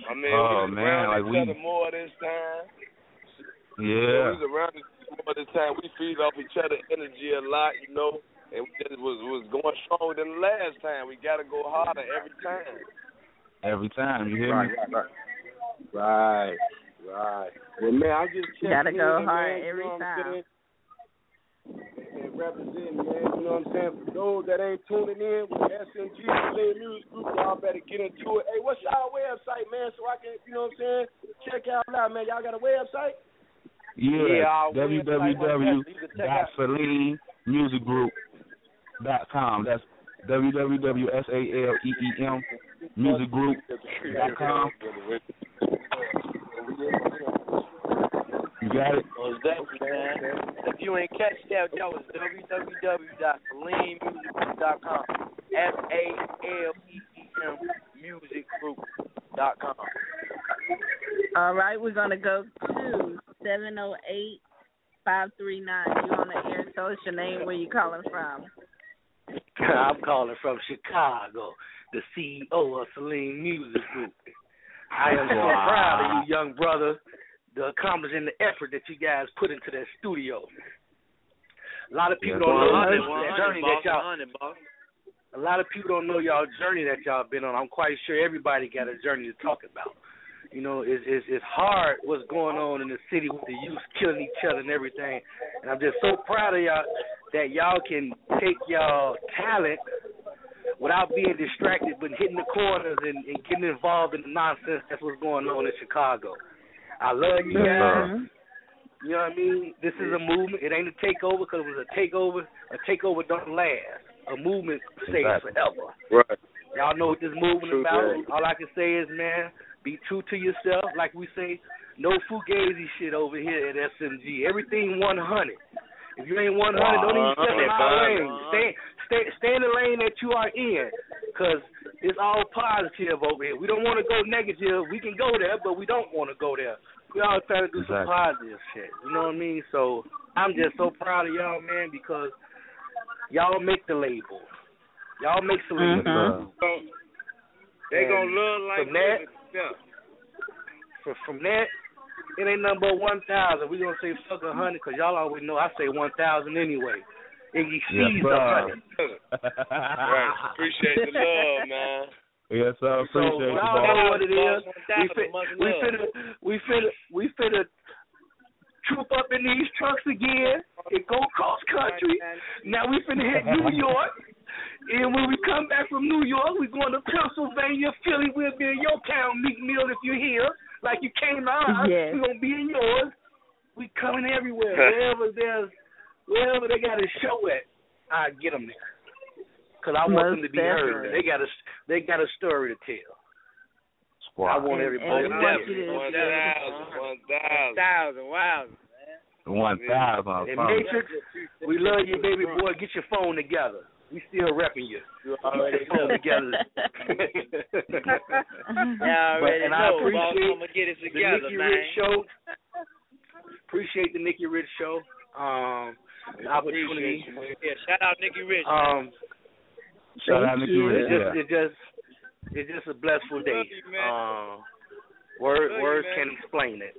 I mean, oh, we around like each we... other more this time. Yeah. yeah. We was around each other more this time. We feed off each other energy a lot, you know, and it was, was going stronger than the last time. We got to go harder every time. Every time, you hear right, me? Right, right, right. Well, man, I just checking gotta go in, hard man, every you know time. And represent, man, you know what I'm saying? For those that ain't tuning in with S M G, Saleem Music Group, y'all better get into it. Hey, what's y'all website, man, so I can, you know what I'm saying, check y'all out, man. Y'all got a website? Yeah, yeah w w w dot saleem music group dot com. That's w w w dot saleem music group dot com. You got it? If you ain't catch that, that was w w w dot saleem music group dot com. S A L E E M music group dot com. All right, we're going to go to seven oh eight, five three nine. You on the air, tell us your name, where you calling from. I'm calling from Chicago, the C E O of Saleem Music Group. I am so proud of you, young brother, the accomplishment and the effort that you guys put into that studio. A lot of people yeah, don't know that journey that y'all. A lot of people don't know y'all journey that y'all been on. I'm quite sure everybody got a journey to talk about. You know, it's, it's, it's hard what's going on in the city with the youth killing each other and everything. And I'm just so proud of y'all that y'all can take y'all talent without being distracted, but hitting the corners and, and getting involved in the nonsense that's what's going on in Chicago. I love you guys. Mm-hmm. You know what I mean? This is a movement. It ain't a takeover because it was a takeover. A takeover don't last. A movement stays exactly. forever. Right. Y'all know what this movement is about. True. All I can say is, man, be true to yourself. Like we say, no fugazi shit over here at S M G. Everything one hundred. If you ain't one hundred, uh, don't even step in my lane. Stay, stay, stay in the lane that you are in, because it's all positive over here. We don't want to go negative. We can go there, but we don't want to go there. We all trying to do exactly. some positive shit. You know what I mean? So I'm just so proud of y'all, man, because y'all make the label. Y'all make the label. Mm-hmm. So they gonna love like from that. Yeah. So from that, it ain't number one thousand. We gonna say fuck a hundred, cause y'all always know I say one thousand anyway. It exceeds a hundred. Right. Appreciate the love, man. Yes, I appreciate so, it. So y'all know what it is. We finna, we finna, we finna, we finna troop up in these trucks again and go cross country. Now we finna hit New York. And when we come back from New York, we're going to Pennsylvania, Philly. We'll be in your town, Meek Mill, if you're here. Like you came to ours, yes. we're going to be in yours. We coming everywhere. Wherever there's, wherever they got a show at, I get them there. Because I want Most them to be heard. They got a, they got a story to tell. Squad. I want everybody to hear it. one thousand. one thousand. Wow. One thousand. And Matrix, we love you, baby boy. Get your phone together. We still repping you. You already know. Together. Yeah, already and know. I appreciate boss, get it together, the Nicki man. Rich Show. Appreciate the Nicki Rich Show. Um, the opportunity. Yeah, shout out Nicki Rich. Um, shout out Nicki Rich. It's just, yeah. it's just, it's just a blessful day. You, um, word, words you, can't explain it.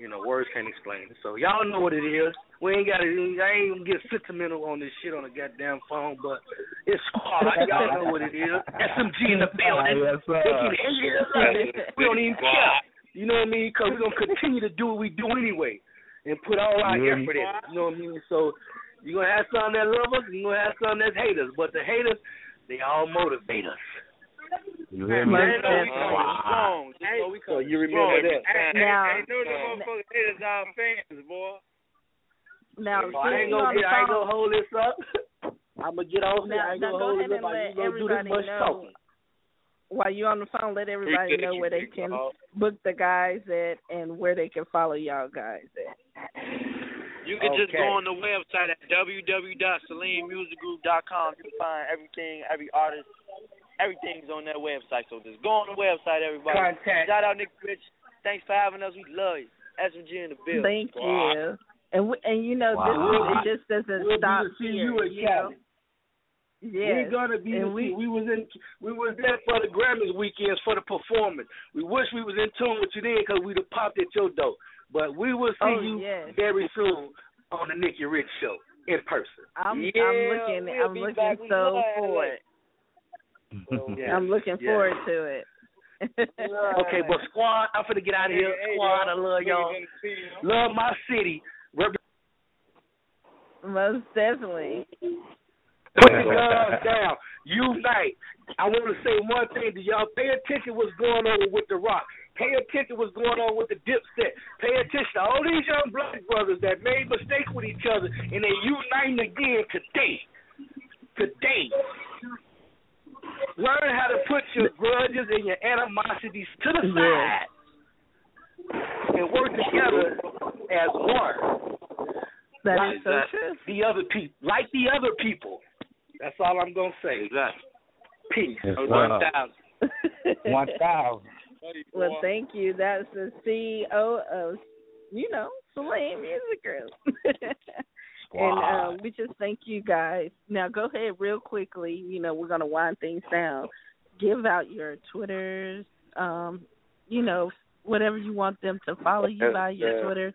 You know, words can't explain it. So y'all know what it is. We ain't got to, I ain't gonna get sentimental on this shit on the goddamn phone, but it's squad. Y'all know what it is. S M G in the building. Yes, they can hate us on it. We don't even care. You know what I mean? Because we're going to continue to do what we do anyway and put all our mm-hmm. effort in it. You know what I mean? So you're going to have some that love us, you're going to have some that hate us. But the haters, they all motivate us. You hear me? Ain't no, wow. Strong. Ain't, so, we so you remember strong. That. Ain't, now, ain't no motherfuckers haters our fans, boy. Now, oh, I ain't gonna, get, I ain't gonna hold this up. I'm gonna get off now, here. I ain't now, gonna go hold this up. I ain't gonna do this much know. Talking. While you're on the phone, let everybody know where they can book the guys at and where they can follow y'all guys at. You can okay. just go on the website at w w w dot saleem music group dot com. You can find everything, every artist. Everything's on that website, so just go on the website, everybody. Contact. Shout out, Nicki Rich. Thanks for having us. We love you. S M G in the building. Thank wow. you. And we, and you know, wow. this it just doesn't we'll stop be to see here. You know? Yes. We're gonna be. To we, see. we was in. We was there for the Grammys weekends for the performance. We wish we was in tune with you then, because we'd have popped at your door. But we will see oh, you yes. very soon on the Nicki Rich Show in person. I'm, yeah, I'm looking. We'll I'm looking so forward. It. So, yeah, I'm looking yeah. forward to it. Okay, but squad, I'm finna get out of here. Squad, I love y'all. Love my city. Most definitely. Put the guns down. Unite. I want to say one thing to y'all. Pay attention to what's going on with The Rock. Pay attention to what's going on with the Dipset. Pay attention to all these young black brothers that made mistakes with each other, and they uniting again today. Today. Learn how to put your grudges and your animosities to the side and work together as one. That like is so true. The other people, like the other people. That's all I'm gonna say. Exactly. Peace. Yes, one thousand. one thousand. Well, thank you. That's the C E O of, you know, Saleem Music Group. Wow. And uh, we just thank you guys. Now go ahead real quickly. You know, we're going to wind things down. Give out your Twitters, um, you know, whatever you want them to follow you by, your Twitter.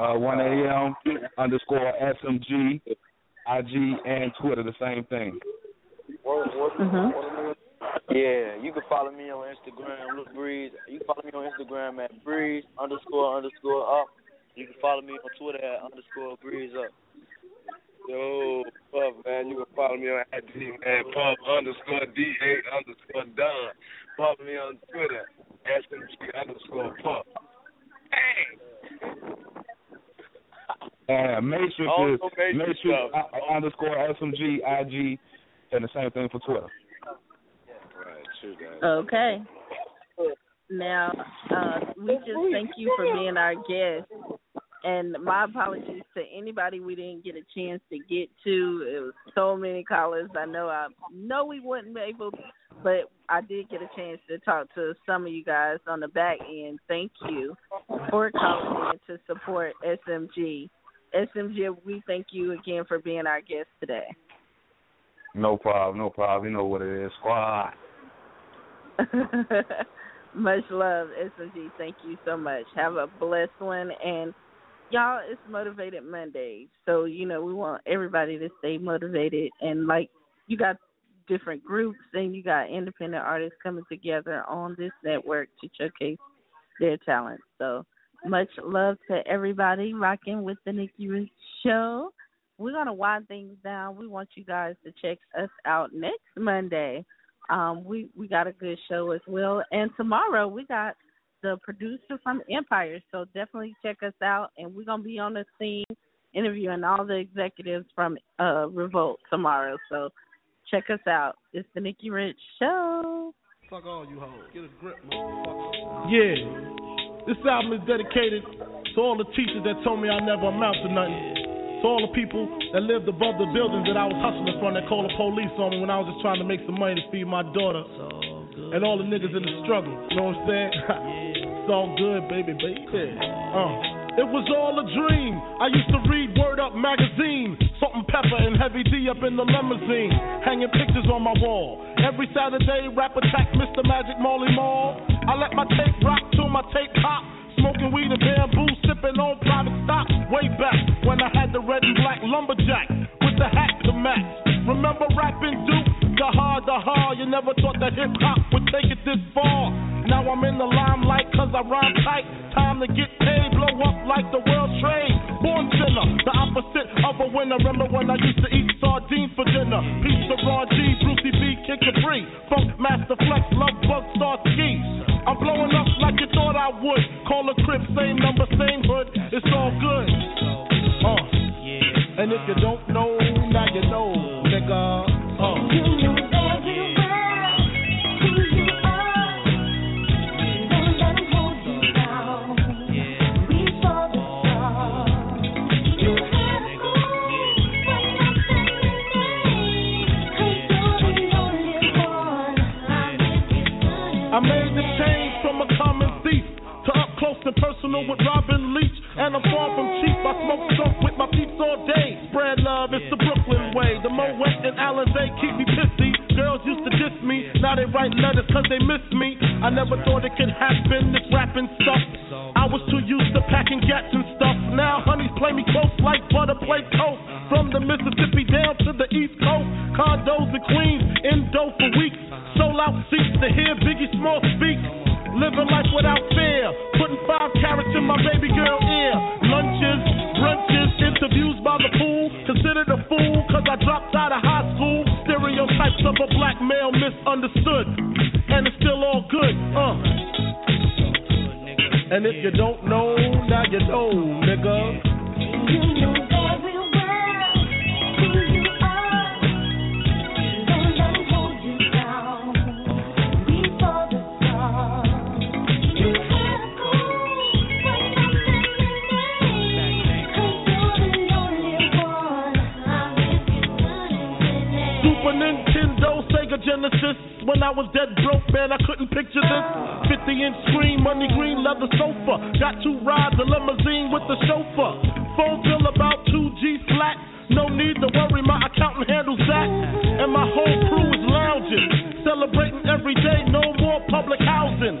Uh, one A M underscore S M G, I G, and Twitter, the same thing. Mm-hmm. Yeah, you can follow me on Instagram, Look Breeze. You can follow me on Instagram at Breeze underscore underscore up. You can follow me on Twitter at underscore Breeze up. Yo, Puff, man, you can follow me on I G, man, Puff underscore D A underscore Don. Follow me on Twitter, S M G underscore Puff. Hey! Uh, Matrix is Matrix I, underscore S M G, I G, and the same thing for Twitter. Okay. Now, uh, we just thank you for being our guest. And my apologies to anybody we didn't get a chance to get to. It was so many callers. I know I know we wouldn't be able, but I did get a chance to talk to some of you guys on the back end. Thank you for calling in to support S M G. S M G, we thank you again for being our guest today. No problem, no problem. You know what it is. Squad. Much love, S M G. Thank you so much. Have a blessed one. And y'all, it's Motivated Monday, so you know we want everybody to stay motivated. And like, you got different groups and you got independent artists coming together on this network to showcase their talent. So much love to everybody rocking with the Nicki Rich Show. We're gonna wind things down. We want you guys to check us out next Monday. Um, we, we got a good show as well. And tomorrow we got the producer from Empire, so definitely check us out. And we're going to be on the scene interviewing all the executives from uh, Revolt tomorrow. So check us out. It's the Nicki Rich Show. Fuck all you hoes. Get a grip, motherfucker. Yeah. This album is dedicated to all the teachers that told me I never amount to nothing. To all the people that lived above the buildings that I was hustling from that called the police on me when I was just trying to make some money to feed my daughter. And all the niggas in the struggle, you know what I'm saying? It's all good, baby, baby. Uh. It was all a dream. I used to read Word Up magazine. Salt and pepper and Heavy D up in the limousine. Hanging pictures on my wall. Every Saturday, rap attack, Mister Magic Molly Mall. I let my tape rock till my tape pop. Smoking weed and bamboo, sipping on private stock. Way back when I had the red and black lumberjack with the hat to match. Remember rapping Duke? The hard, the hard. You never thought that hip hop would take it this far. Now I'm in the limelight cause I rhyme tight. Time to get paid, blow up like the world trade. Born sinner, the opposite of a winner. Remember when I used to eat sardines for dinner? Pizza, Raw G, Brucey B, Kid Capri, Funk, Master Flex, Love Bug, Star Ski. I'm blowing up like you thought I would. Call a crib, same number, same hood. It's all good. Uh. And if you don't know, now you know, nigga. Uh. I made the change from a common thief to up close and personal with Robin Leach. And I'm far from cheap. I smoke skunk with my peeps all day. Spread love, it's the Brooklyn way. The Moet and Alizé keep me pissy. Girls used to diss me. Now they write letters cause they miss me. I never thought it could happen, this rapping stuff. I was too used to packing gats and stuff. Now honeys play me close like butter play toast. From the Mississippi down to the East Coast. Condos in Queens, Indo for weeks. Sold out seats to hear Biggie Small speak. Living life without fear. Putting five carrots in my baby girl ear. Lunches, brunches, interviews by the pool. Considered a fool cause I dropped out of high school. Stereotypes of a black male misunderstood. And it's still all good, uh. And if you don't know, now you know, nigga. You know very well who you are. Genesis. When I was dead broke, man, I couldn't picture this. Fifty-inch screen, money green leather sofa. Got two rides, a limousine with the chauffeur. Phone bill about need to worry, my accountant handles that. And my whole crew is lounging, celebrating every day, no more public housing.